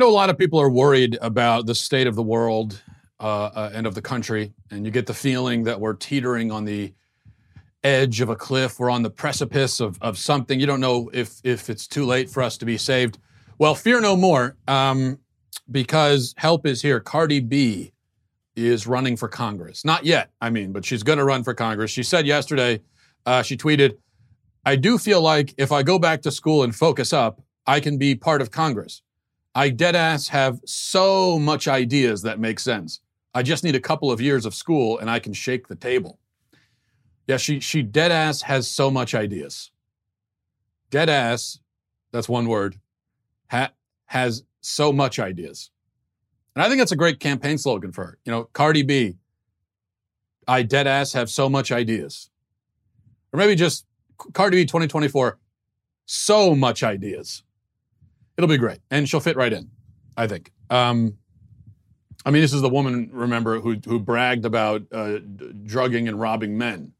You know, a lot of people are worried about the state of the world and of the country, and you get the feeling that we're teetering on the edge of a cliff. We're on the precipice of something. You don't know if it's too late for us to be saved. Well, fear no more, because help is here. Cardi B is running for Congress. Not yet, I mean, but she's going to run for Congress. She said yesterday, she tweeted, "I do feel like if I go back to school and focus up, I can be part of Congress. I deadass have so much ideas that make sense. I just need a couple of years of school and I can shake the table." Yeah, she deadass has so much ideas. Deadass, that's one word, has so much ideas. And I think that's a great campaign slogan for her. You know, Cardi B, I deadass have so much ideas. Or maybe just Cardi B 2024, so much ideas. It'll be great. And she'll fit right in, I think. I mean, this is the woman, remember, who bragged about drugging and robbing men.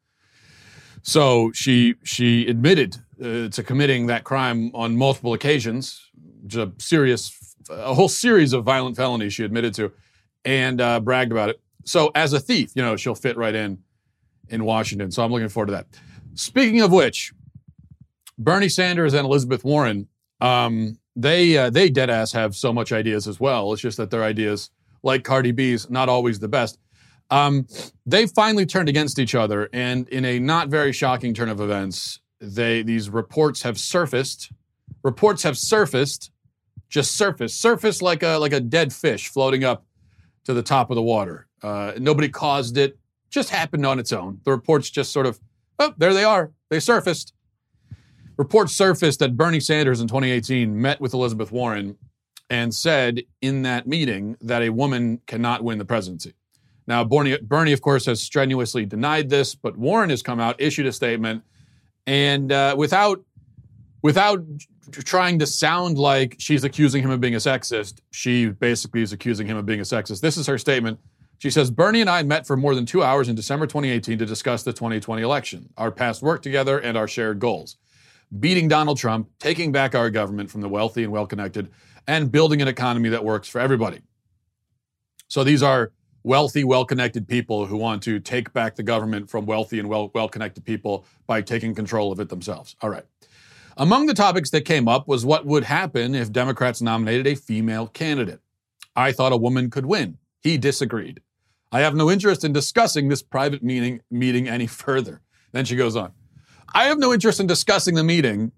So she admitted to committing that crime on multiple occasions, a whole series of violent felonies she admitted to, and bragged about it. So as a thief, you know, she'll fit right in Washington. So I'm looking forward to that. Speaking of which, Bernie Sanders and Elizabeth Warren, they deadass have so much ideas as well. It's just that their ideas, like Cardi B's, not always the best. They finally turned against each other, and in a not very shocking turn of events, these reports have surfaced. Reports have surfaced, just surfaced like a dead fish floating up to the top of the water. Nobody caused it; just happened on its own. The reports just sort of, oh, there they are. They surfaced. Reports surfaced that Bernie Sanders in 2018 met with Elizabeth Warren and said in that meeting that a woman cannot win the presidency. Now, Bernie, of course, has strenuously denied this, but Warren has come out, issued a statement, and without trying to sound like she's accusing him of being a sexist, she basically is accusing him of being a sexist. This is her statement. She says, "Bernie and I met for more than 2 hours in December 2018 to discuss the 2020 election, our past work together, and our shared goals. Beating Donald Trump, taking back our government from the wealthy and well-connected, and building an economy that works for everybody." So these are wealthy, well-connected people who want to take back the government from wealthy and well-connected people by taking control of it themselves. All right. Among the topics that came up was what would happen if Democrats nominated a female candidate. "I thought a woman could win. He disagreed. I have no interest in discussing this private meeting any further." Then she goes on. "I have no interest in discussing the meeting,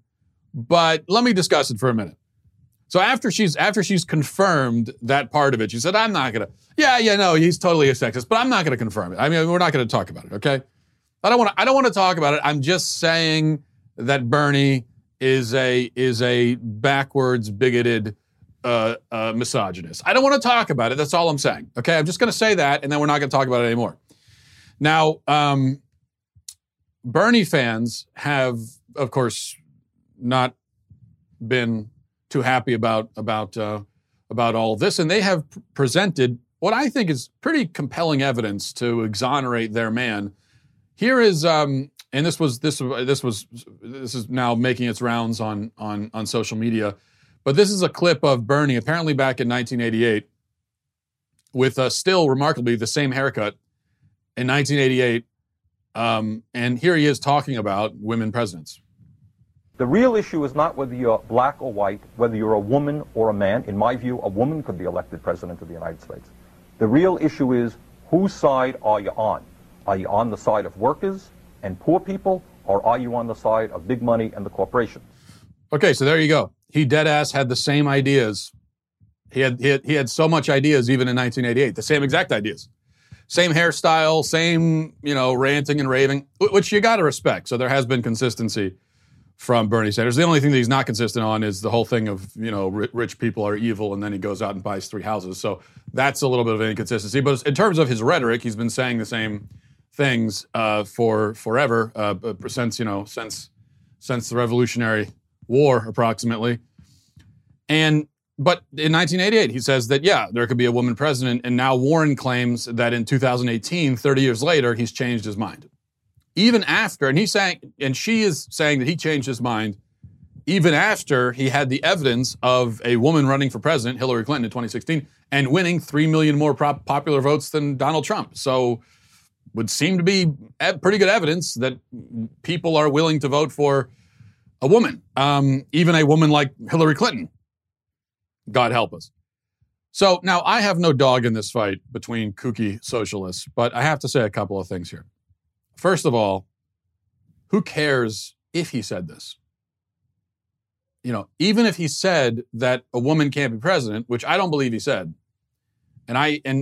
but let me discuss it for a minute." So after she's confirmed that part of it, she said, "I'm not going to, he's totally a sexist, but I'm not going to confirm it. I mean, we're not going to talk about it, okay? I don't want to talk about it. I'm just saying that Bernie is a backwards, bigoted misogynist. I don't want to talk about it. That's all I'm saying, okay? I'm just going to say that, and then we're not going to talk about it anymore." Now, Bernie fans have, of course, not been too happy about all this, and they have presented what I think is pretty compelling evidence to exonerate their man. Here is, and this is now making its rounds on social media, but this is a clip of Bernie apparently back in 1988 with still remarkably the same haircut in 1988. And here he is talking about women presidents. "The real issue is not whether you're black or white, whether you're a woman or a man. In my view, a woman could be elected president of the United States. The real issue is whose side are you on? Are you on the side of workers and poor people, or are you on the side of big money and the corporations?" Okay, so there you go. He deadass had the same ideas. He had so much ideas even in 1988, the same exact ideas. Same hairstyle, same, ranting and raving, which you got to respect. So there has been consistency from Bernie Sanders. The only thing that he's not consistent on is the whole thing of, rich people are evil, and then he goes out and buys 3 houses. So that's a little bit of an inconsistency. But in terms of his rhetoric, he's been saying the same things for forever, since the Revolutionary War, approximately. But in 1988, he says that, there could be a woman president. And now Warren claims that in 2018, 30 years later, he's changed his mind. Even after, and she is saying that he changed his mind even after he had the evidence of a woman running for president, Hillary Clinton in 2016, and winning 3 million more popular votes than Donald Trump. So would seem to be pretty good evidence that people are willing to vote for a woman, even a woman like Hillary Clinton. God help us. So now I have no dog in this fight between kooky socialists, but I have to say a couple of things here. First of all, who cares if he said this? You know, even if he said that a woman can't be president, which I don't believe he said, and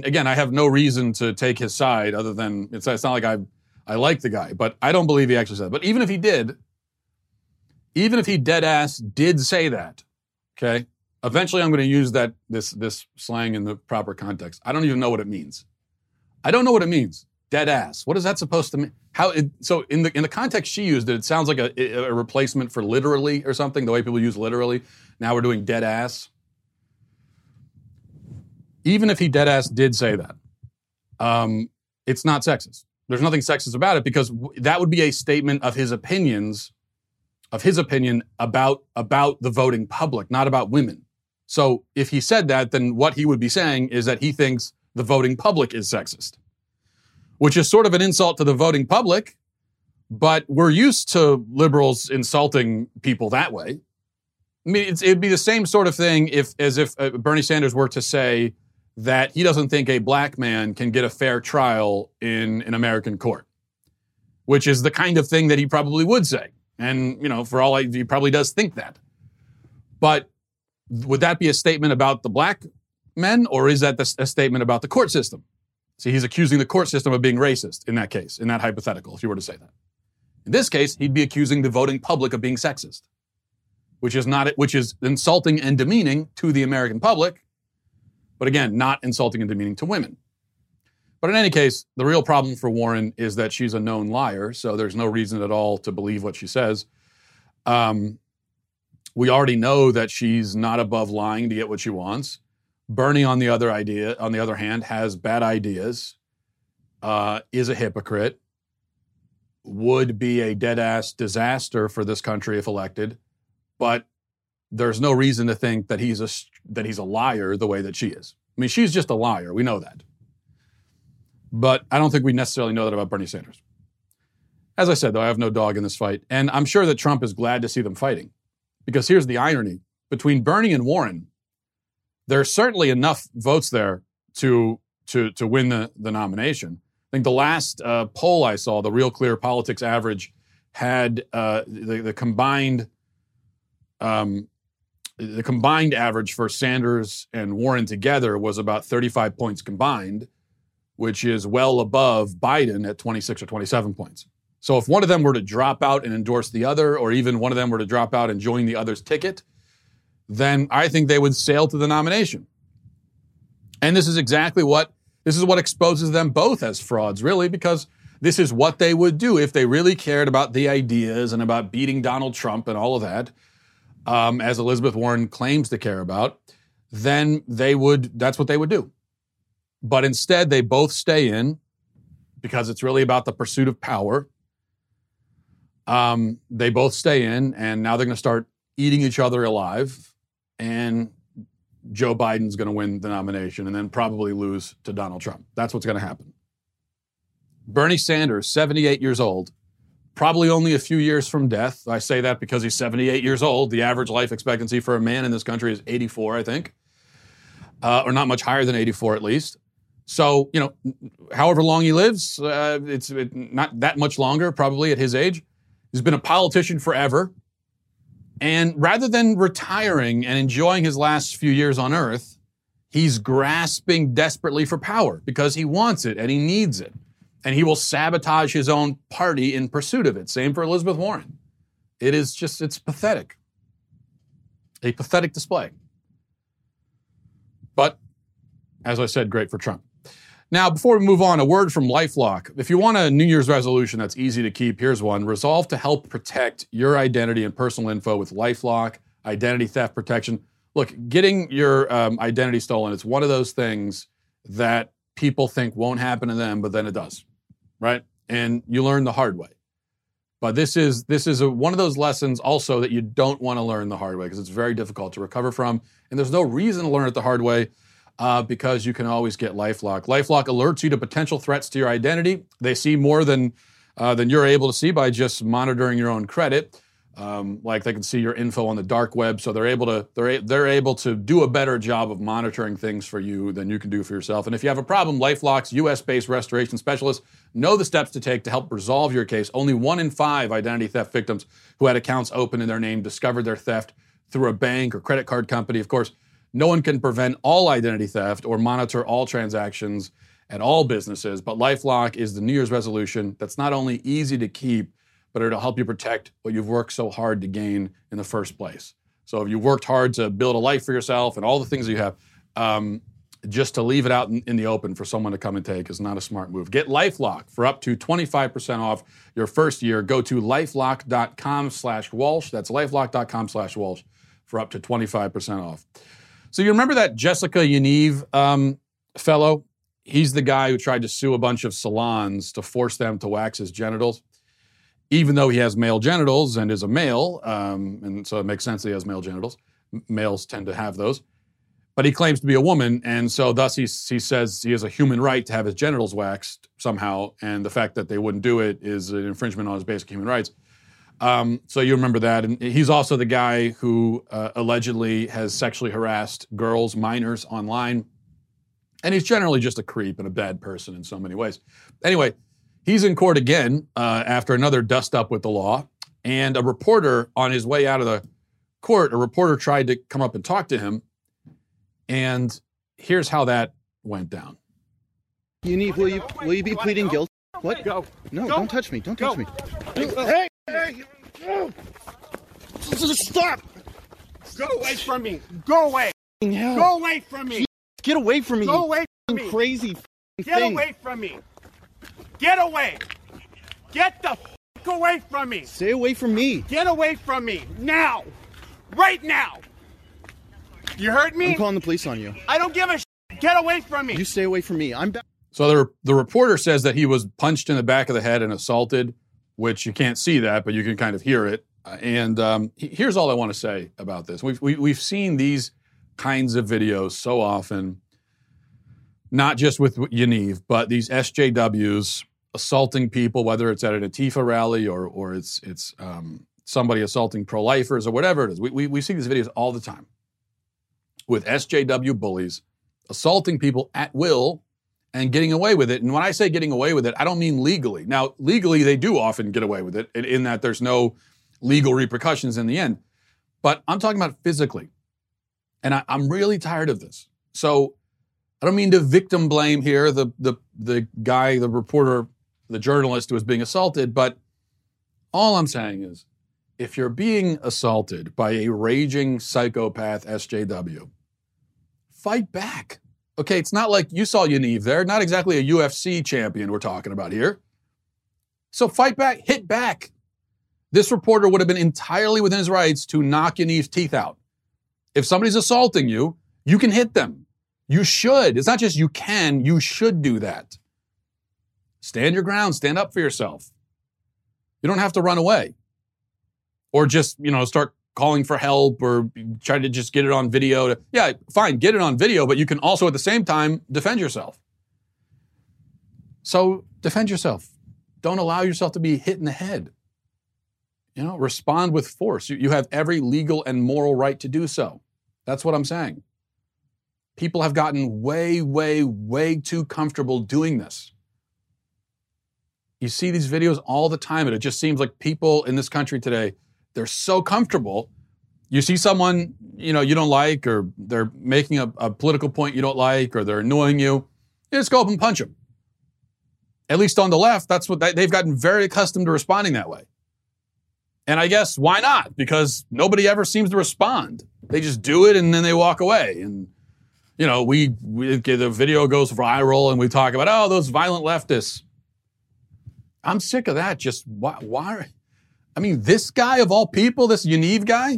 again, I have no reason to take his side other than it's not like I like the guy, but I don't believe he actually said it. But even if he did, even if he dead ass did say that, okay, eventually I'm going to use that this slang in the proper context. I don't even know what it means. I don't know what it means. Dead ass. What is that supposed to mean? So in the context she used it, it sounds like a replacement for literally or something, the way people use literally. Now we're doing dead ass. Even if he dead ass did say that, it's not sexist. There's nothing sexist about it because that would be a statement of his opinions, of his opinion about the voting public, not about women. So if he said that, then what he would be saying is that he thinks the voting public is sexist, which is sort of an insult to the voting public, but we're used to liberals insulting people that way. I mean, it'd be the same sort of thing if Bernie Sanders were to say that he doesn't think a black man can get a fair trial in an American court, which is the kind of thing that he probably would say. And, you know, for all he probably does think that. But would that be a statement about the black men, or is that a statement about the court system? See, he's accusing the court system of being racist in that case, in that hypothetical, if you were to say that. In this case, he'd be accusing the voting public of being sexist, which is insulting and demeaning to the American public, but again, not insulting and demeaning to women. But in any case, the real problem for Warren is that she's a known liar, so there's no reason at all to believe what she says. We already know that she's not above lying to get what she wants. Bernie, on the other hand, has bad ideas, is a hypocrite, would be a dead-ass disaster for this country if elected, but there's no reason to think that he's a liar the way that she is. I mean, she's just a liar. We know that. But I don't think we necessarily know that about Bernie Sanders. As I said, though, I have no dog in this fight, and I'm sure that Trump is glad to see them fighting, because here's the irony. Between Bernie and Warren, there's certainly enough votes there to win the nomination. I think the last poll I saw, the Real Clear Politics average, had the combined average for Sanders and Warren together was about 35 points combined, which is well above Biden at 26 or 27 points. So if one of them were to drop out and endorse the other, or even one of them were to drop out and join the other's ticket, then I think they would sail to the nomination. And this is exactly what exposes them both as frauds, really, because this is what they would do if they really cared about the ideas and about beating Donald Trump and all of that, as Elizabeth Warren claims to care about, then that's what they would do. But instead, they both stay in because it's really about the pursuit of power. They both stay in, and now they're going to start eating each other alive, and Joe Biden's going to win the nomination and then probably lose to Donald Trump. That's what's going to happen. Bernie Sanders, 78 years old, probably only a few years from death. I say that because he's 78 years old. The average life expectancy for a man in this country is 84, I think, or not much higher than 84 at least. So, you know, however long he lives, it's not that much longer probably at his age. He's been a politician forever. And rather than retiring and enjoying his last few years on earth, he's grasping desperately for power because he wants it and he needs it. And he will sabotage his own party in pursuit of it. Same for Elizabeth Warren. It's pathetic. A pathetic display. But, as I said, great for Trump. Now, before we move on, a word from LifeLock. If you want a New Year's resolution that's easy to keep, here's one. Resolve to help protect your identity and personal info with LifeLock, identity theft protection. Look, getting your identity stolen, it's one of those things that people think won't happen to them, but then it does, right? And you learn the hard way. But this is one of those lessons also that you don't want to learn the hard way because it's very difficult to recover from. And there's no reason to learn it the hard way because you can always get LifeLock. LifeLock alerts you to potential threats to your identity. They see more than you're able to see by just monitoring your own credit. Like they can see your info on the dark web, so they're able to do a better job of monitoring things for you than you can do for yourself. And if you have a problem, LifeLock's U.S.-based restoration specialists know the steps to take to help resolve your case. Only 1 in 5 identity theft victims who had accounts open in their name discovered their theft through a bank or credit card company. Of course, no one can prevent all identity theft or monitor all transactions at all businesses, but LifeLock is the New Year's resolution that's not only easy to keep, but it'll help you protect what you've worked so hard to gain in the first place. So if you worked hard to build a life for yourself and all the things you have, just to leave it out in the open for someone to come and take is not a smart move. Get LifeLock for up to 25% off your first year. Go to LifeLock.com/Walsh. That's LifeLock.com/Walsh for up to 25% off. So you remember that Jessica Yaniv fellow? He's the guy who tried to sue a bunch of salons to force them to wax his genitals. Even though he has male genitals and is a male, and so it makes sense that he has male genitals. Males tend to have those. But he claims to be a woman, and so thus he says he has a human right to have his genitals waxed somehow, and the fact that they wouldn't do it is an infringement on his basic human rights. So you remember that. And he's also the guy who allegedly has sexually harassed girls, minors, online. And he's generally just a creep and a bad person in so many ways. Anyway, he's in court again after another dust-up with the law, and a reporter on his way out of the court, a reporter tried to come up and talk to him, and here's how that went down. Yaniv, will you be pleading guilty? What? Go. No, go. Don't touch me. Don't touch me. Hey! Hey! Stop! Go away from me! Go away! Hell. Go away from me! Get away from me! Go away from me! Crazy get thing. Away from me! Get away! Get the f*** away from me! Stay away from me! Get away from me! Now! Right now! You heard me? I'm calling the police on you. I don't give a s***. Get away from me! You stay away from me. I'm back. So the reporter says that he was punched in the back of the head and assaulted, which you can't see that, but you can kind of hear it. And here's all I want to say about this. We've seen these kinds of videos so often, not just with Yaniv, but these SJWs assaulting people, whether it's at an Antifa rally or it's somebody assaulting pro-lifers or whatever it is. We see these videos all the time with SJW bullies assaulting people at will and getting away with it. And when I say getting away with it, I don't mean legally. Now, legally, they do often get away with it in that there's no legal repercussions in the end. But I'm talking about physically. And I'm really tired of this. So I don't mean to victim blame here, the guy, the reporter, the journalist who was being assaulted, but all I'm saying is if you're being assaulted by a raging psychopath SJW, fight back. Okay, it's not like you saw Yaniv there, not exactly a UFC champion we're talking about here. So fight back, hit back. This reporter would have been entirely within his rights to knock Yaniv's teeth out. If somebody's assaulting you, you can hit them. You should. It's not just you can, you should do that. Stand your ground. Stand up for yourself. You don't have to run away. Or just, start calling for help or try to just get it on video. Yeah, fine, get it on video, but you can also at the same time defend yourself. So defend yourself. Don't allow yourself to be hit in the head. Respond with force. You have every legal and moral right to do so. That's what I'm saying. People have gotten way, way, way too comfortable doing this. You see these videos all the time, and it just seems like people in this country today, they're so comfortable. You see someone, you don't like, or they're making a political point you don't like, or they're annoying you, just go up and punch them. At least on the left, that's what they've gotten very accustomed to responding that way. And I guess, why not? Because nobody ever seems to respond. They just do it, and then they walk away, and we the video goes viral and we talk about, those violent leftists. I'm sick of that. Just why? I mean, this guy of all people, this Yaniv guy,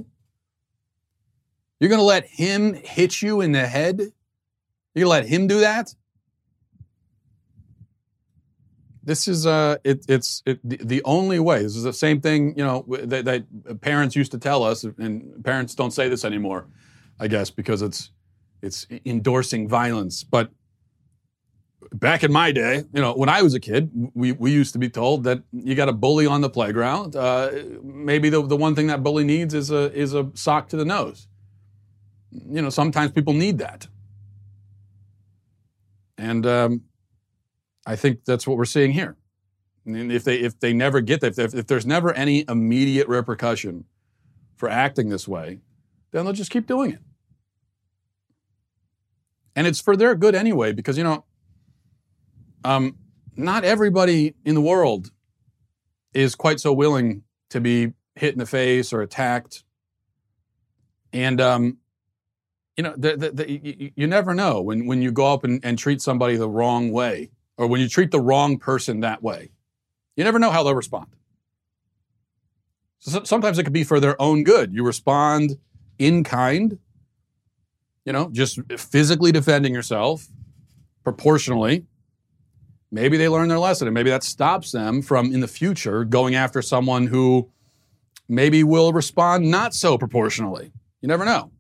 you're going to let him hit you in the head? You're going to let him do that? This is the only way. This is the same thing, you know, that parents used to tell us, and parents don't say this anymore, I guess, because it's endorsing violence. But back in my day, you know, when I was a kid, we used to be told that you got a bully on the playground. Maybe the one thing that bully needs is a sock to the nose. You know, sometimes people need that, and I think that's what we're seeing here. And if they never get that, if there's never any immediate repercussion for acting this way, then they'll just keep doing it. And it's for their good anyway, because, you know, not everybody in the world is quite so willing to be hit in the face or attacked. And, you know, you never know when you go up and treat somebody the wrong way, or when you treat the wrong person that way. You never know how they'll respond. So sometimes it could be for their own good. You respond in kind, you know, just physically defending yourself proportionally. Maybe they learn their lesson, and maybe that stops them from, in the future, going after someone who maybe will respond not so proportionally. You never know.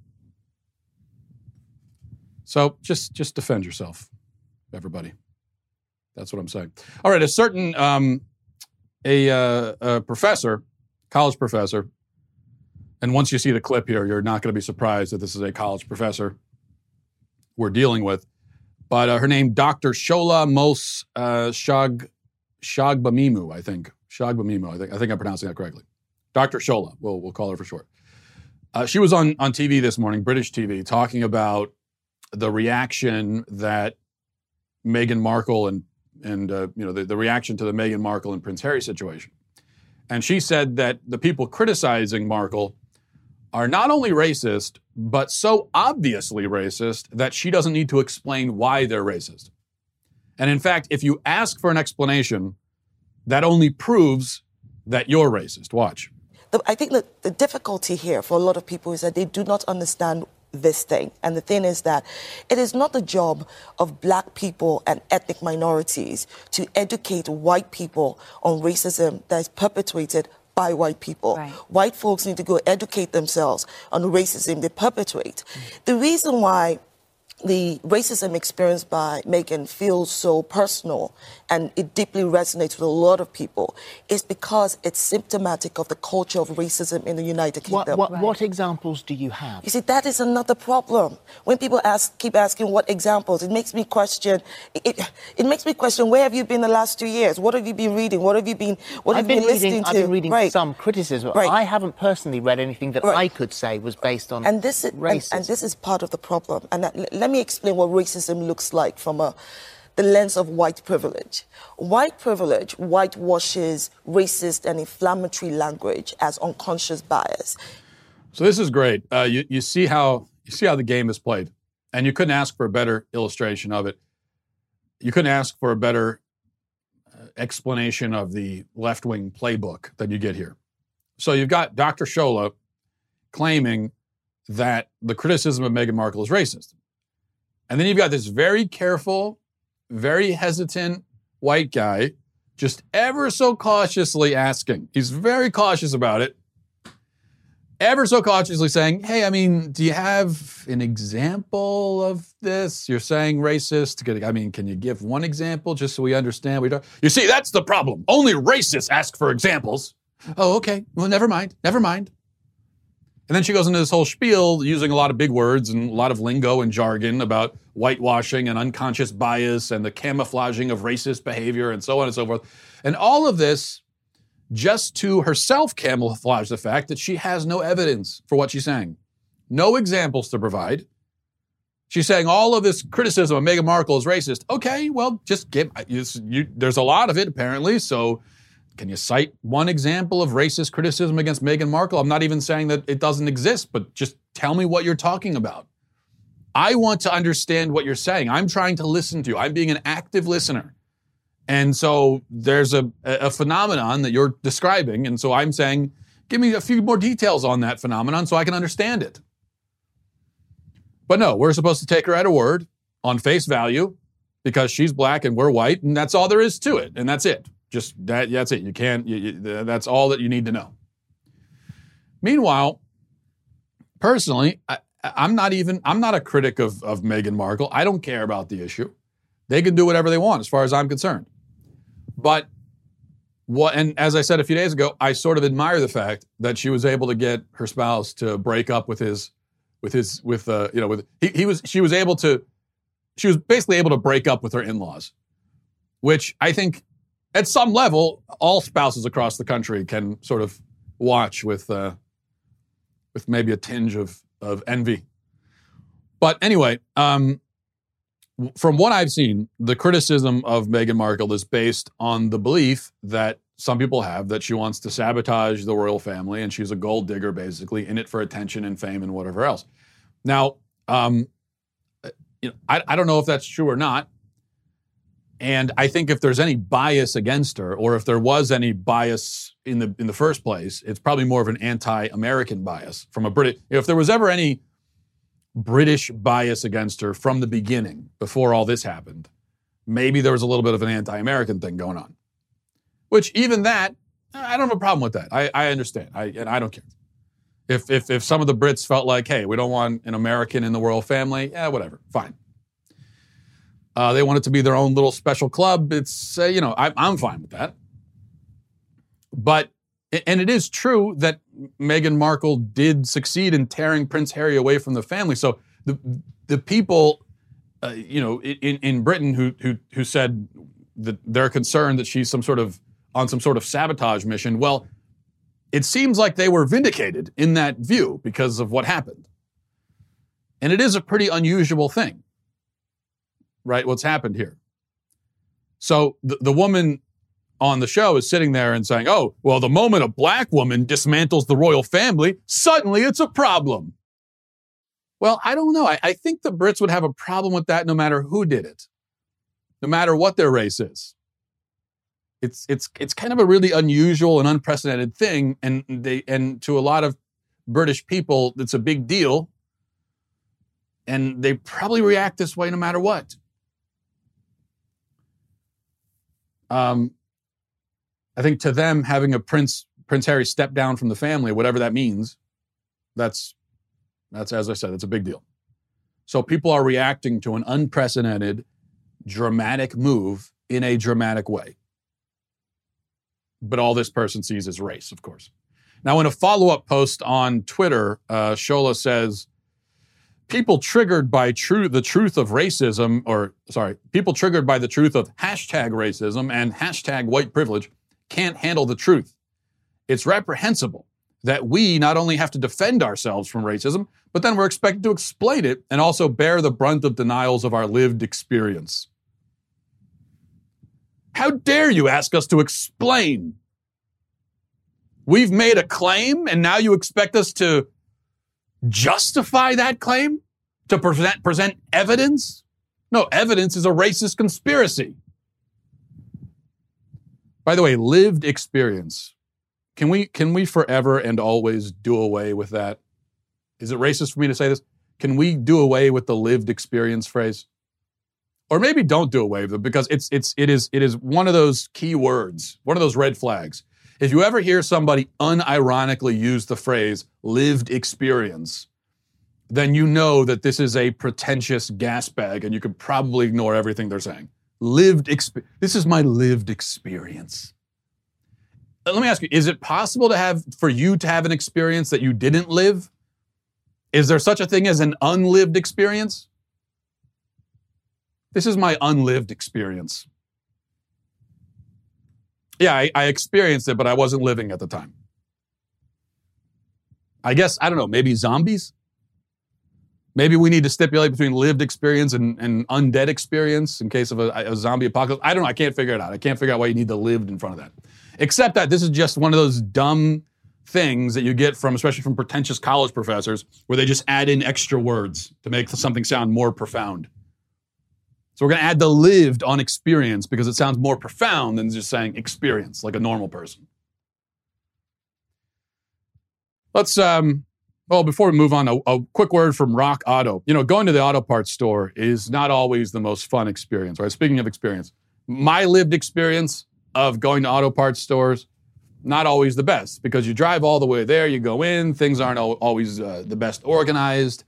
So just defend yourself, everybody. That's what I'm saying. All right, a certain a professor, college professor, and once you see the clip here, you're not going to be surprised that this is a college professor we're dealing with. But her name, Dr. Shola Mos Shagbamimu, I think. Shagbamimu, I think I'm pronouncing that correctly. Dr. Shola, we'll call her for short. She was on TV this morning, British TV, talking about the reaction that Meghan Markle and you know, the reaction to the Meghan Markle and Prince Harry situation. And she said that the people criticizing Markle are not only racist, but so obviously racist that she doesn't need to explain why they're racist. And in fact, if you ask for an explanation, that only proves that you're racist. Watch. I think that the difficulty here for a lot of people is that they do not understand this thing. And the thing is that it is not the job of black people and ethnic minorities to educate white people on racism that is perpetuated by white people. Right. White folks need to go educate themselves on the racism they perpetuate. Mm. The reason why the racism experienced by Meghan feels so personal and it deeply resonates with a lot of people is because it's symptomatic of the culture of racism in the United Kingdom. What examples do you have? You see, that is another problem. When people keep asking what examples, it makes me question where have you been the last 2 years? What have you been reading? What have you been listening to? I've been reading some criticism. Right. I haven't personally read anything that I could say was based on racism. And this is part of the problem. And let me explain what racism looks like from the lens of white privilege. White privilege whitewashes racist and inflammatory language as unconscious bias. So this is great. You see how the game is played, and you couldn't ask for a better illustration of it. You couldn't ask for a better explanation of the left-wing playbook than you get here. So you've got Dr. Shola claiming that the criticism of Meghan Markle is racist. And then you've got this very careful, very hesitant white guy just ever so cautiously asking. He's very cautious about it. Ever so cautiously saying, hey, I mean, do you have an example of this? You're saying racist. I mean, can you give one example just so we understand what you're talking? You see, that's the problem. Only racists ask for examples. Oh, okay. Well, never mind. And then she goes into this whole spiel using a lot of big words and a lot of lingo and jargon about whitewashing and unconscious bias and the camouflaging of racist behavior and so on and so forth. And all of this just to herself camouflage the fact that she has no evidence for what she's saying, no examples to provide. She's saying all of this criticism of Meghan Markle is racist. Okay, well, just give, there's a lot of it apparently, so can you cite one example of racist criticism against Meghan Markle? I'm not even saying that it doesn't exist, but just tell me what you're talking about. I want to understand what you're saying. I'm trying to listen to you. I'm being an active listener. And so there's a phenomenon that you're describing, and so I'm saying, give me a few more details on that phenomenon so I can understand it. But no, we're supposed to take her at her word on face value because she's black and we're white, and that's all there is to it, and that's it. Just that, that's it. You can't. That's all that you need to know. Meanwhile, personally, I'm not a critic of Meghan Markle. I don't care about the issue. They can do whatever they want, as far as I'm concerned. But what? And as I said a few days ago, I sort of admire the fact that she was able to get her spouse to break up she was basically able to break up with her in-laws, which I think, at some level, all spouses across the country can sort of watch with maybe a tinge of envy. But anyway, from what I've seen, the criticism of Meghan Markle is based on the belief that some people have that she wants to sabotage the royal family, and she's a gold digger, basically, in it for attention and fame and whatever else. Now, I don't know if that's true or not. And I think if there's any bias against her, or if there was any bias in the first place, it's probably more of an anti-American bias from a British. If there was ever any British bias against her from the beginning, before all this happened, maybe there was a little bit of an anti-American thing going on. Which, even that, I don't have a problem with that. I understand, and I don't care. If some of the Brits felt like, hey, we don't want an American in the royal family, yeah, whatever, fine. They want it to be their own little special club. It's, I'm fine with that. But, and it is true that Meghan Markle did succeed in tearing Prince Harry away from the family. So the people, in Britain who said that they're concerned that she's on some sort of sabotage mission, well, it seems like they were vindicated in that view because of what happened. And it is a pretty unusual thing, right, what's happened here. So the woman on the show is sitting there and saying, oh, well, the moment a black woman dismantles the royal family, suddenly it's a problem. Well, I don't know. I think the Brits would have a problem with that no matter who did it, no matter what their race is. It's kind of a really unusual and unprecedented thing, and to a lot of British people, it's a big deal, and they probably react this way no matter what. I think to them, having a Prince Harry step down from the family, whatever that means, that's as I said, it's a big deal. So people are reacting to an unprecedented, dramatic move in a dramatic way. But all this person sees is race, of course. Now, in a follow-up post on Twitter, Shola says, people triggered by people triggered by the truth of #racism and #white privilege can't handle the truth. It's reprehensible that we not only have to defend ourselves from racism, but then we're expected to explain it and also bear the brunt of denials of our lived experience. How dare you ask us to explain? We've made a claim, and now you expect us to justify that claim? To present evidence? No, evidence is a racist conspiracy. By the way, lived experience. Can we forever and always do away with that? Is it racist for me to say this? Can we do away with the lived experience phrase? Or maybe don't do away with it, because it is one of those key words, one of those red flags. If you ever hear somebody unironically use the phrase lived experience, then you know that this is a pretentious gas bag and you could probably ignore everything they're saying. This is my lived experience. Let me ask you, is it possible for you to have an experience that you didn't live? Is there such a thing as an unlived experience? This is my unlived experience. Yeah, I experienced it, but I wasn't living at the time. I guess, I don't know, maybe zombies? Maybe we need to stipulate between lived experience and undead experience in case of a zombie apocalypse. I don't know, I can't figure it out. I can't figure out why you need the lived in front of that. Except that this is just one of those dumb things that you get especially from pretentious college professors, where they just add in extra words to make something sound more profound. So we're going to add the lived on experience because it sounds more profound than just saying experience like a normal person. Let's Well, before we move on, a quick word from Rock Auto. You know, going to the auto parts store is not always the most fun experience, right? Speaking of experience, my lived experience of going to auto parts stores, not always the best, because you drive all the way there, you go in, things aren't always the best organized,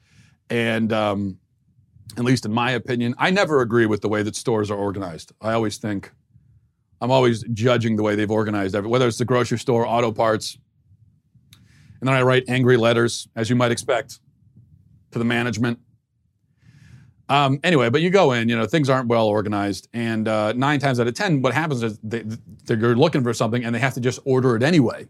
and at least in my opinion, I never agree with the way that stores are organized. I always think, I'm always judging the way they've organized everything, whether it's the grocery store, auto parts, and then I write angry letters, as you might expect, to the management. Anyway, but you go in, you know, things aren't well organized, and 9 times out of 10, what happens is they're looking for something, and they have to just order it anyway.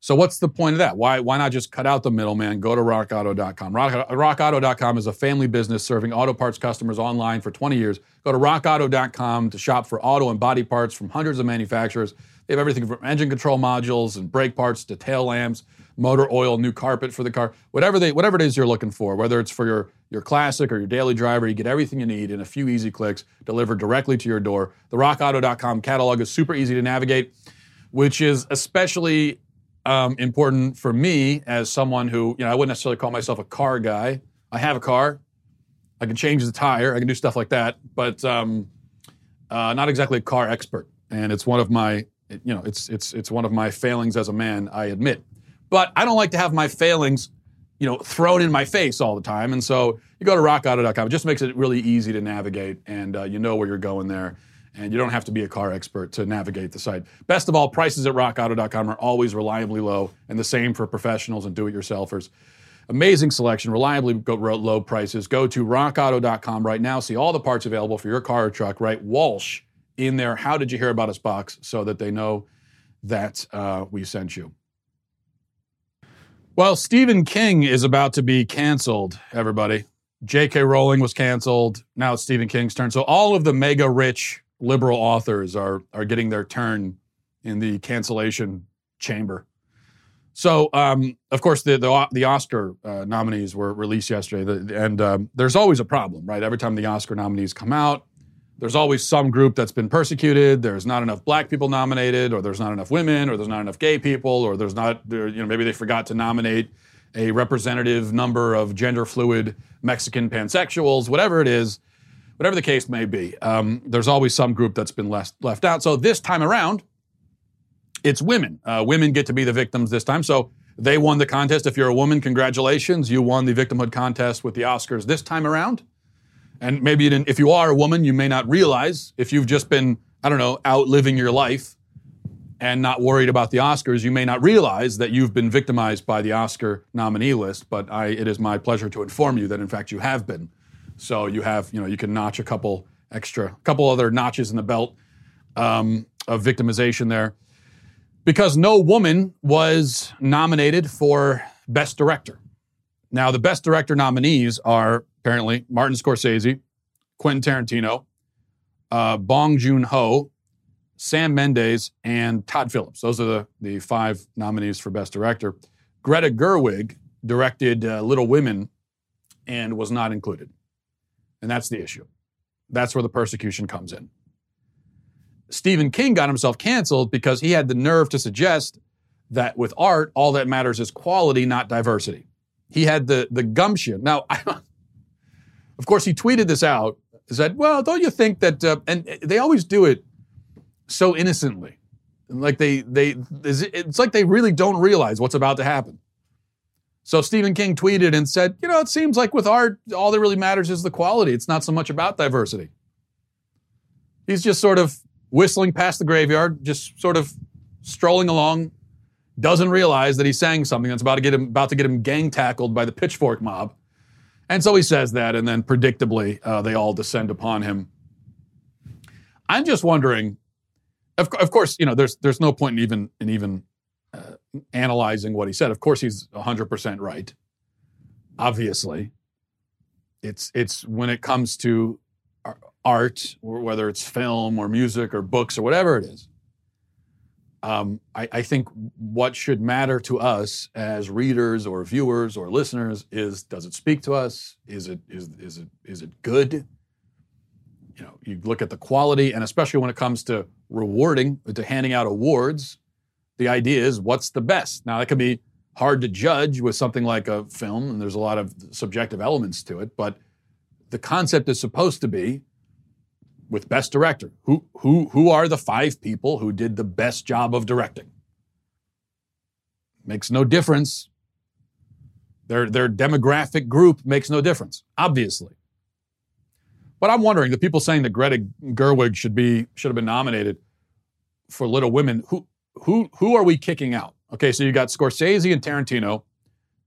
So what's the point of that? Why not just cut out the middleman? Go to rockauto.com. Rockauto.com is a family business serving auto parts customers online for 20 years. Go to rockauto.com to shop for auto and body parts from hundreds of manufacturers. They have everything from engine control modules and brake parts to tail lamps, motor oil, new carpet for the car, whatever it is you're looking for, whether it's for your classic or your daily driver, you get everything you need in a few easy clicks delivered directly to your door. The rockauto.com catalog is super easy to navigate, which is especially important for me as someone who, you know, I wouldn't necessarily call myself a car guy. I have a car. I can change the tire. I can do stuff like that, but not exactly a car expert. And it's one of my, you know, it's one of my failings as a man, I admit. But I don't like to have my failings, you know, thrown in my face all the time. And so you go to rockauto.com. It just makes it really easy to navigate, and you know where you're going there. And you don't have to be a car expert to navigate the site. Best of all, prices at rockauto.com are always reliably low, and the same for professionals and do-it-yourselfers. Amazing selection, reliably low prices. Go to rockauto.com right now. See all the parts available for your car or truck. Write Walsh in their How Did You Hear About Us box so that they know that we sent you. Well, Stephen King is about to be canceled, everybody. J.K. Rowling was canceled. Now it's Stephen King's turn. So all of the mega-rich liberal authors are getting their turn in the cancellation chamber. So, of course, the Oscar nominees were released yesterday, and there's always a problem, right? Every time the Oscar nominees come out, there's always some group that's been persecuted. There's not enough black people nominated, or there's not enough women, or there's not enough gay people, or there's not, you know, maybe they forgot to nominate a representative number of gender-fluid Mexican pansexuals, whatever it is. Whatever the case may be, there's always some group that's been left out. So this time around, it's women. Women get to be the victims this time. So they won the contest. If you're a woman, congratulations. You won the victimhood contest with the Oscars this time around. And maybe you didn't, if you are a woman, you may not realize, if you've just been, I don't know, out living your life and not worried about the Oscars, you may not realize that you've been victimized by the Oscar nominee list. But it is my pleasure to inform you that, in fact, you have been. So you have, you know, you can notch a couple other notches in the belt of victimization there, because no woman was nominated for Best Director. Now, the Best Director nominees are apparently Martin Scorsese, Quentin Tarantino, Bong Joon-ho, Sam Mendes, and Todd Phillips. Those are the 5 nominees for Best Director. Greta Gerwig directed Little Women and was not included. And that's the issue. That's where the persecution comes in. Stephen King got himself canceled because he had the nerve to suggest that with art, all that matters is quality, not diversity. He had the gumption. Now, of course, he tweeted this out. He said, well, don't you think that... and they always do it so innocently. Like it's like they really don't realize what's about to happen. So Stephen King tweeted and said, you know, it seems like with art, all that really matters is the quality. It's not so much about diversity. He's just sort of whistling past the graveyard, just sort of strolling along, doesn't realize that he's saying something that's about to get him gang tackled by the pitchfork mob. And so he says that, and then predictably, they all descend upon him. I'm just wondering, of course, you know, there's no point in even analyzing what he said. Of course, he's 100% right. Obviously, it's when it comes to art, or whether it's film or music or books or whatever it is. I think what should matter to us as readers or viewers or listeners is: does it speak to us? Is it good? You know, you look at the quality, and especially when it comes to handing out awards. The idea is, what's the best? Now, that could be hard to judge with something like a film, and there's a lot of subjective elements to it, but the concept is supposed to be, with Best Director, who are the five people who did the best job of directing? Makes no difference. Their demographic group makes no difference, obviously. But I'm wondering, the people saying that Greta Gerwig should have been nominated for Little Women, who are we kicking out? Okay, so you got Scorsese and Tarantino,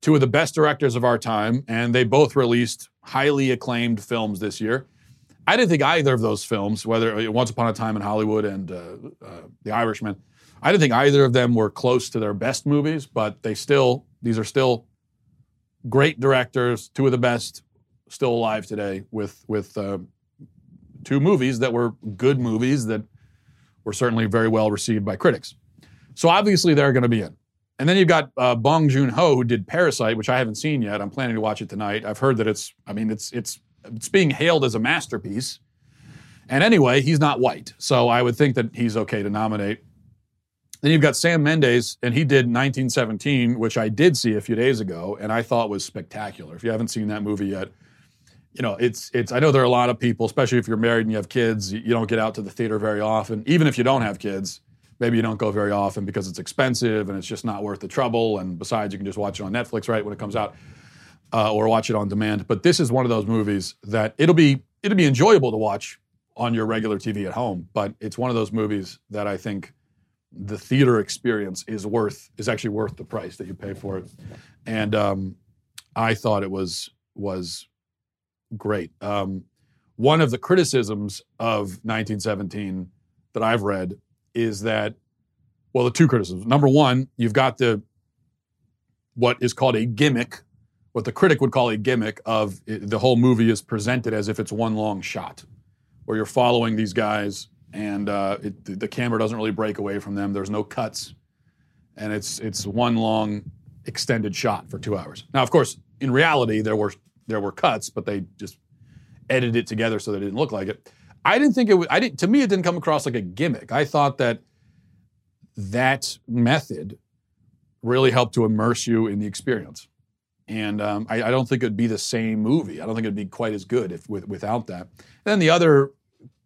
two of the best directors of our time, and they both released highly acclaimed films this year. I didn't think either of those films, whether Once Upon a Time in Hollywood and The Irishman, I didn't think either of them were close to their best movies, but these are still great directors, two of the best still alive today with two movies that were good movies that were certainly very well received by critics. So obviously they're going to be in. And then you've got Bong Joon-ho, who did Parasite, which I haven't seen yet. I'm planning to watch it tonight. I've heard that it's being hailed as a masterpiece. And anyway, he's not white, so I would think that he's okay to nominate. Then you've got Sam Mendes, and he did 1917, which I did see a few days ago, and I thought was spectacular. If you haven't seen that movie yet, you know, it's. I know there are a lot of people, especially if you're married and you have kids, you don't get out to the theater very often. Even if you don't have kids, maybe you don't go very often because it's expensive and it's just not worth the trouble. And besides, you can just watch it on Netflix, right, when it comes out, or watch it on demand. But this is one of those movies that it'll be enjoyable to watch on your regular TV at home. But it's one of those movies that I think the theater experience is actually worth the price that you pay for it. And I thought it was great. One of the criticisms of 1917 that I've read is that, well, the two criticisms. Number one, you've got what is called a gimmick, what the critic would call a gimmick of the whole movie is presented as if it's one long shot, where you're following these guys and the camera doesn't really break away from them. There's no cuts, and it's one long extended shot for 2 hours. Now, of course, in reality, there were cuts, but they just edited it together so that it didn't look like it. I didn't think it was. To me, it didn't come across like a gimmick. I thought that method really helped to immerse you in the experience, and I don't think it'd be the same movie. I don't think it'd be quite as good without that. And then the other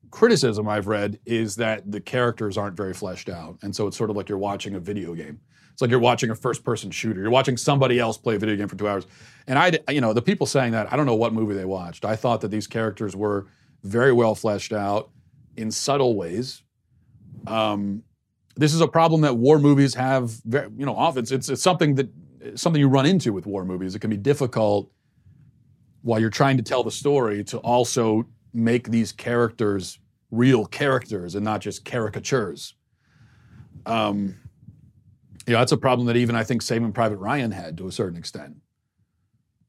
criticism I've read is that the characters aren't very fleshed out, and so it's sort of like you're watching a video game. It's like you're watching a first-person shooter. You're watching somebody else play a video game for 2 hours. And the people saying that, I don't know what movie they watched. I thought that these characters were very well fleshed out in subtle ways. This is a problem that war movies have. Often it's something you run into with war movies. It can be difficult while you're trying to tell the story to also make these characters real characters and not just caricatures. That's a problem that even I think Saving Private Ryan had to a certain extent,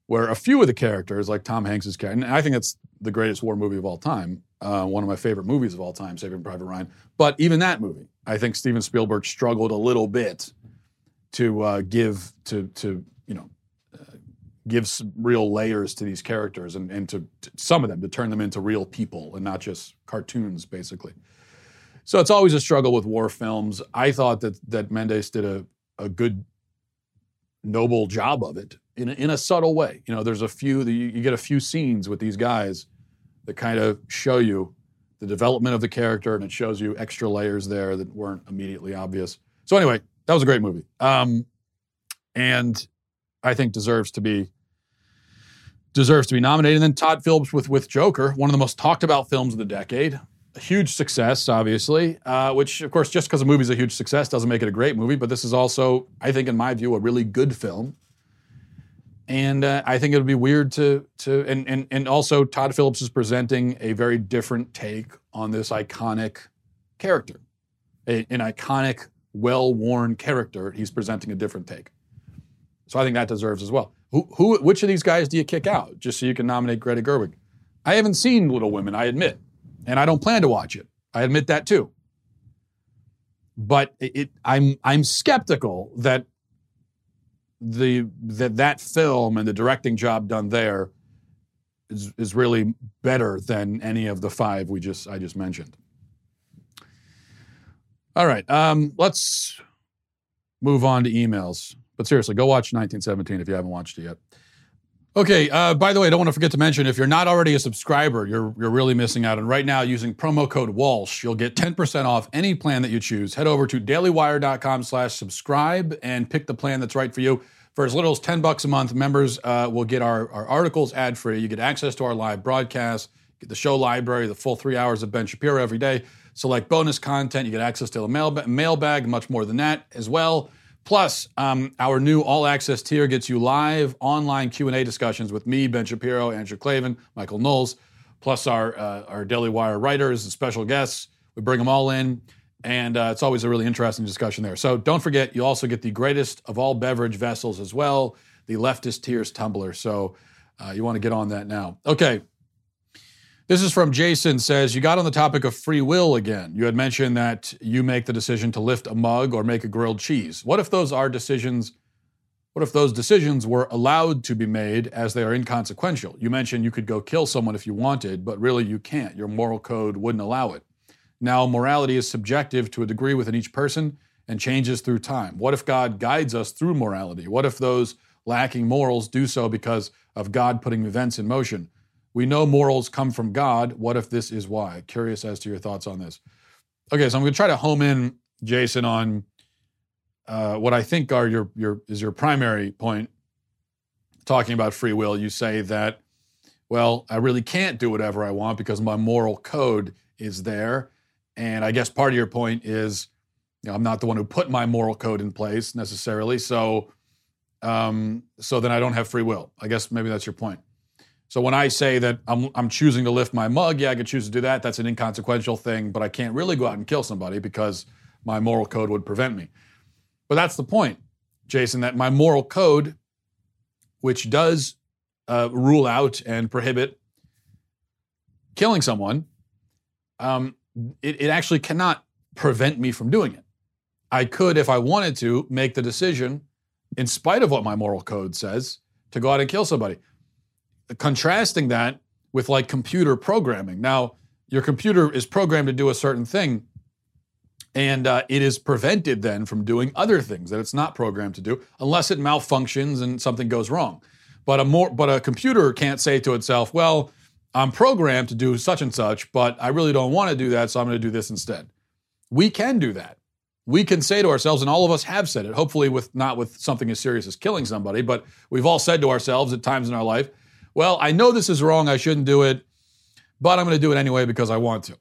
where a few of the characters, like Tom Hanks's character, and I think that's the greatest war movie of all time, one of my favorite movies of all time, Saving Private Ryan. But even that movie, I think Steven Spielberg struggled a little bit to give some real layers to these characters and to some of them, to turn them into real people and not just cartoons, basically. So it's always a struggle with war films. I thought that Mendes did a good, noble job of it. In a subtle way. There's a few, you get a few scenes with these guys that kind of show you the development of the character, and it shows you extra layers there that weren't immediately obvious. So anyway, that was a great movie. And I think deserves to be nominated. And then Todd Phillips with Joker, one of the most talked about films of the decade. A huge success, obviously, which, of course, just because a movie's a huge success doesn't make it a great movie, but this is also, I think, in my view, a really good film. And I think it would be weird and also Todd Phillips is presenting a very different take on this iconic character, an iconic, well-worn character. He's presenting a different take. So I think that deserves as well. Which of these guys do you kick out just so you can nominate Greta Gerwig? I haven't seen Little Women, I admit, and I don't plan to watch it. I admit that too. But I'm skeptical that that film and the directing job done there is really better than any of the five I just mentioned. All right, let's move on to emails. But seriously, go watch 1917 if you haven't watched it yet. Okay, by the way, I don't want to forget to mention, if you're not already a subscriber, you're really missing out. And right now, using promo code Walsh, you'll get 10% off any plan that you choose. Head over to dailywire.com/subscribe and pick the plan that's right for you. For as little as $10 a month, members will get our articles ad-free. You get access to our live broadcast, get the show library, the full 3 hours of Ben Shapiro every day, select bonus content, you get access to the mailbag, much more than that as well. Plus, our new all-access tier gets you live online Q&A discussions with me, Ben Shapiro, Andrew Klavan, Michael Knowles, plus our Daily Wire writers and special guests. We bring them all in, and it's always a really interesting discussion there. So don't forget, you also get the greatest of all beverage vessels as well, the Leftist Tears Tumbler. So you want to get on that now. Okay. This is from Jason, says, you got on the topic of free will again. You had mentioned that you make the decision to lift a mug or make a grilled cheese. What if those decisions were allowed to be made as they are inconsequential? You mentioned you could go kill someone if you wanted, but really you can't. Your moral code wouldn't allow it. Now, morality is subjective to a degree within each person and changes through time. What if God guides us through morality? What if those lacking morals do so because of God putting events in motion? We know morals come from God. What if this is why? Curious as to your thoughts on this. Okay, so I'm going to try to home in, Jason, on what I think are your primary point. Talking about free will, you say that, well, I really can't do whatever I want because my moral code is there. And I guess part of your point is, you know, I'm not the one who put my moral code in place necessarily, so then I don't have free will. I guess maybe that's your point. So when I say that I'm choosing to lift my mug, yeah, I could choose to do that. That's an inconsequential thing, but I can't really go out and kill somebody because my moral code would prevent me. But that's the point, Jason, that my moral code, which does rule out and prohibit killing someone, it actually cannot prevent me from doing it. I could, if I wanted to, make the decision, in spite of what my moral code says, to go out and kill somebody. Contrasting that with like computer programming. Now, your computer is programmed to do a certain thing, and it is prevented then from doing other things that it's not programmed to do, unless it malfunctions and something goes wrong. But a computer can't say to itself, well, I'm programmed to do such and such, but I really don't want to do that, so I'm going to do this instead. We can do that. We can say to ourselves, and all of us have said it, hopefully not with something as serious as killing somebody, but we've all said to ourselves at times in our life, well, I know this is wrong, I shouldn't do it, but I'm going to do it anyway because I want to.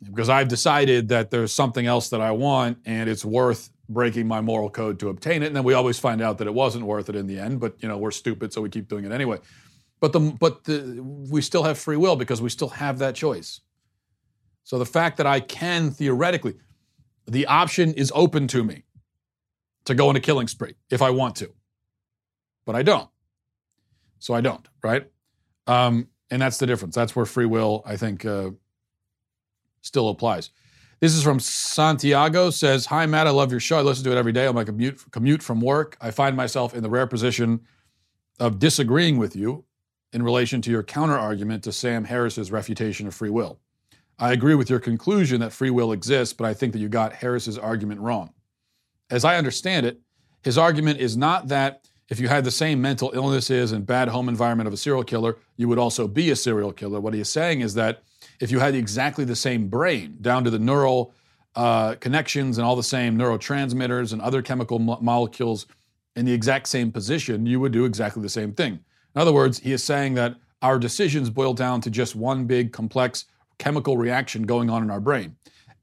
Because I've decided that there's something else that I want, and it's worth breaking my moral code to obtain it. And then we always find out that it wasn't worth it in the end, but, you know, we're stupid, so we keep doing it anyway. But we still have free will because we still have that choice. So the fact that I can theoretically, the option is open to me to go on a killing spree if I want to, but I don't. So I don't, right? And that's the difference. That's where free will, I think, still applies. This is from Santiago, says, hi, Matt, I love your show. I listen to it every day on my commute from work. I find myself in the rare position of disagreeing with you in relation to your counter-argument to Sam Harris's refutation of free will. I agree with your conclusion that free will exists, but I think that you got Harris's argument wrong. As I understand it, his argument is not that if you had the same mental illnesses and bad home environment of a serial killer, you would also be a serial killer. What he is saying is that if you had exactly the same brain, down to the neural connections and all the same neurotransmitters and other chemical molecules in the exact same position, you would do exactly the same thing. In other words, he is saying that our decisions boil down to just one big complex chemical reaction going on in our brain.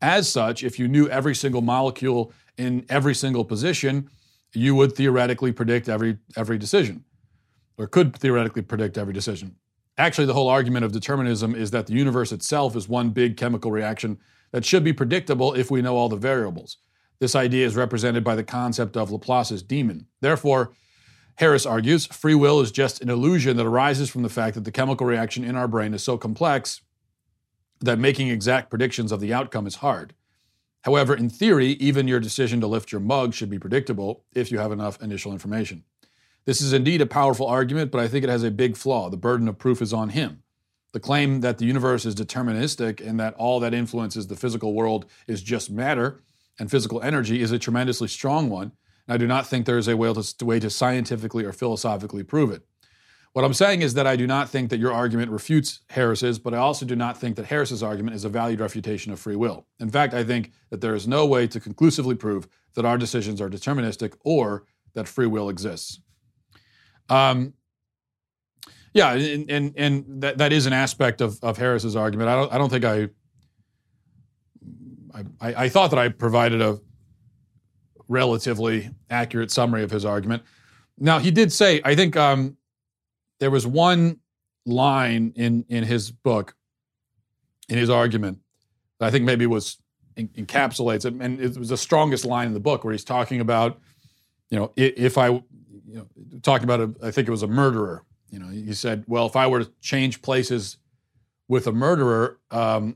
As such, if you knew every single molecule in every single position, you would theoretically predict every decision, or could theoretically predict every decision. Actually, the whole argument of determinism is that the universe itself is one big chemical reaction that should be predictable if we know all the variables. This idea is represented by the concept of Laplace's demon. Therefore, Harris argues, free will is just an illusion that arises from the fact that the chemical reaction in our brain is so complex that making exact predictions of the outcome is hard. However, in theory, even your decision to lift your mug should be predictable if you have enough initial information. This is indeed a powerful argument, but I think it has a big flaw. The burden of proof is on him. The claim that the universe is deterministic and that all that influences the physical world is just matter and physical energy is a tremendously strong one I do not think there is a way to scientifically or philosophically prove it. What I'm saying is that I do not think that your argument refutes Harris's, but I also do not think that Harris's argument is a valued refutation of free will. In fact, I think that there is no way to conclusively prove that our decisions are deterministic or that free will exists. And that is an aspect of Harris's argument. I thought that I provided a relatively accurate summary of his argument. Now, he did say, I think there was one line in his book, in his argument, that I think maybe encapsulates it, and it was the strongest line in the book, where he's talking about, I think it was a murderer. He said, well, if I were to change places with a murderer,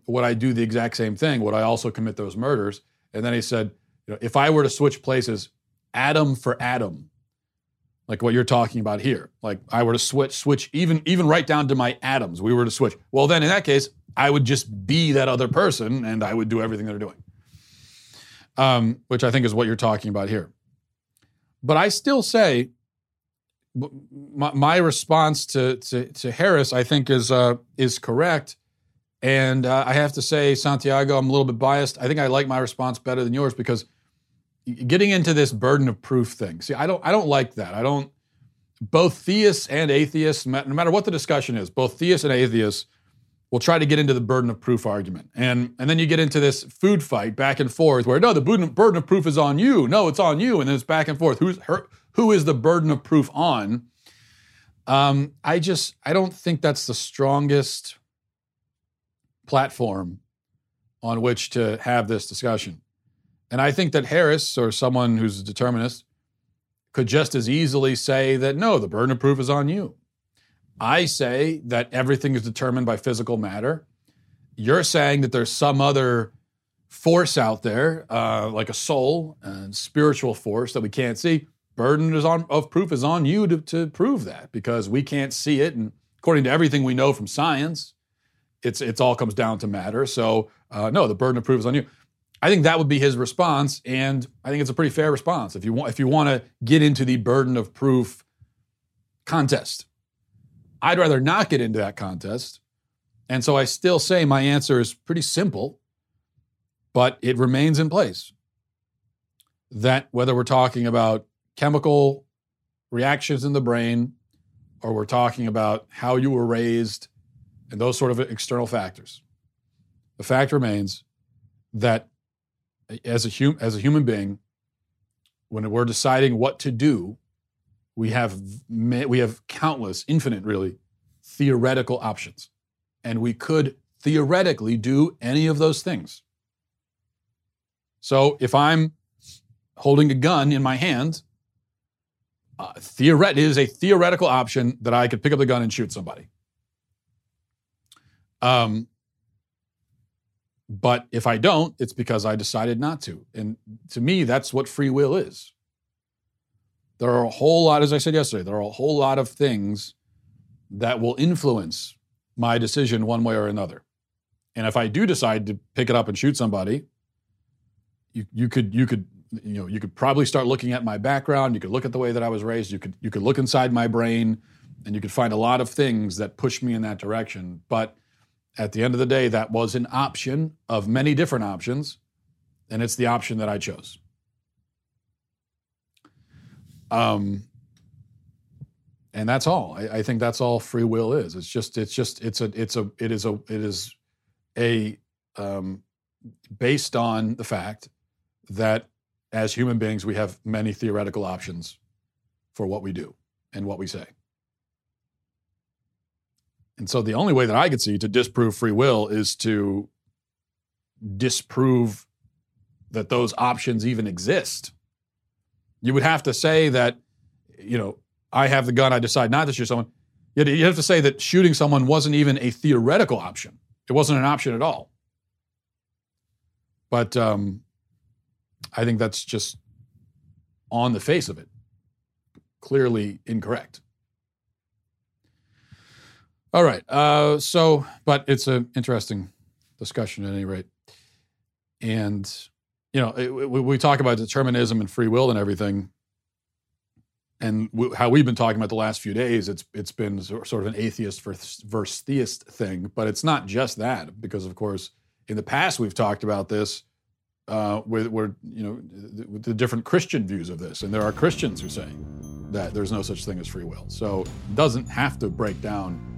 would I do the exact same thing? Would I also commit those murders? And then he said, if I were to switch places, atom for atom, like what you're talking about here, like I were to switch even right down to my atoms, we were to switch. Well, then in that case, I would just be that other person and I would do everything they're doing, which I think is what you're talking about here. But I still say my response to Harris, I think, is correct. And I have to say, Santiago, I'm a little bit biased. I think I like my response better than yours, because getting into this burden of proof thing, see, I don't like that. Both theists and atheists, no matter what the discussion is, both theists and atheists will try to get into the burden of proof argument. And then you get into this food fight back and forth where, no, the burden of proof is on you. No, it's on you. And then it's back and forth. Who is the burden of proof on? I don't think that's the strongest platform on which to have this discussion. And I think that Harris, or someone who's a determinist, could just as easily say that, no, the burden of proof is on you. I say that everything is determined by physical matter. You're saying that there's some other force out there, like a soul, a spiritual force that we can't see. Burden of proof is on you to prove that, because we can't see it. And according to everything we know from science, it's all comes down to matter. So no, the burden of proof is on you. I think that would be his response, and I think it's a pretty fair response if you want to get into the burden of proof contest. I'd rather not get into that contest. And so I still say my answer is pretty simple, but it remains in place. That whether we're talking about chemical reactions in the brain, or we're talking about how you were raised and those sort of external factors, the fact remains that as a human being, when we're deciding what to do, we have countless, infinite, really, theoretical options. And we could theoretically do any of those things. So if I'm holding a gun in my hand, it is a theoretical option that I could pick up the gun and shoot somebody. But if I don't, it's because I decided not to. And to me, that's what free will is. There are a whole lot, as I said yesterday, there are a whole lot of things that will influence my decision one way or another. And if I do decide to pick it up and shoot somebody, you could probably start looking at my background, you could look at the way that I was raised, you could look inside my brain, and you could find a lot of things that push me in that direction. But at the end of the day, that was an option of many different options, and it's the option that I chose. And that's all. I think that's all free will is. It is based on the fact that as human beings, we have many theoretical options for what we do and what we say. And so the only way that I could see to disprove free will is to disprove that those options even exist. You would have to say that, I have the gun, I decide not to shoot someone. You'd have to say that shooting someone wasn't even a theoretical option. It wasn't an option at all. But I think that's just, on the face of it, clearly incorrect. All right. But it's an interesting discussion at any rate. And we talk about determinism and free will and everything. and how we've been talking about the last few days, it's been sort of an atheist versus theist thing, but it's not just that, because of course in the past we've talked about this with the different Christian views of this, and there are Christians who say that there's no such thing as free will, so it doesn't have to break down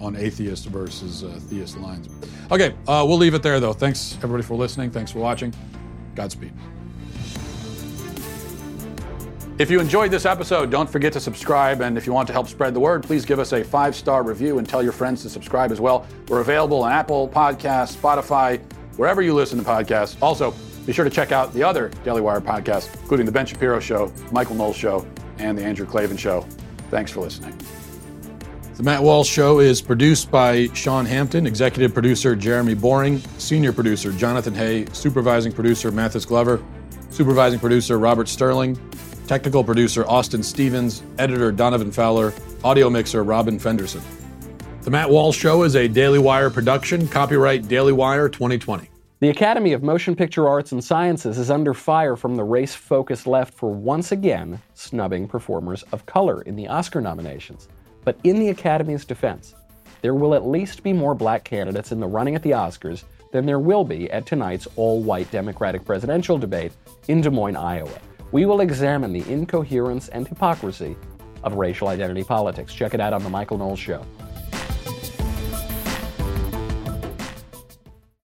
on atheist versus theist lines. Okay, we'll leave it there though. Thanks everybody for listening. Thanks for watching. Godspeed. If you enjoyed this episode, don't forget to subscribe, and if you want to help spread the word, please give us a 5-star review and tell your friends to subscribe as well. We're available on Apple Podcasts, Spotify, wherever you listen to podcasts. Also, be sure to check out the other Daily Wire podcasts, including The Ben Shapiro Show, Michael Knowles Show, and The Andrew Klavan Show. Thanks for listening. The Matt Walsh Show is produced by Sean Hampton, executive producer Jeremy Boring, senior producer Jonathan Hay, supervising producer Mathis Glover, supervising producer Robert Sterling, technical producer Austin Stevens, editor Donovan Fowler, audio mixer Robin Fenderson. The Matt Walsh Show is a Daily Wire production, copyright Daily Wire 2020. The Academy of Motion Picture Arts and Sciences is under fire from the race-focused left for once again snubbing performers of color in the Oscar nominations. But in the Academy's defense, there will at least be more black candidates in the running at the Oscars than there will be at tonight's all-white Democratic presidential debate in Des Moines, Iowa. We will examine the incoherence and hypocrisy of racial identity politics. Check it out on The Michael Knowles Show.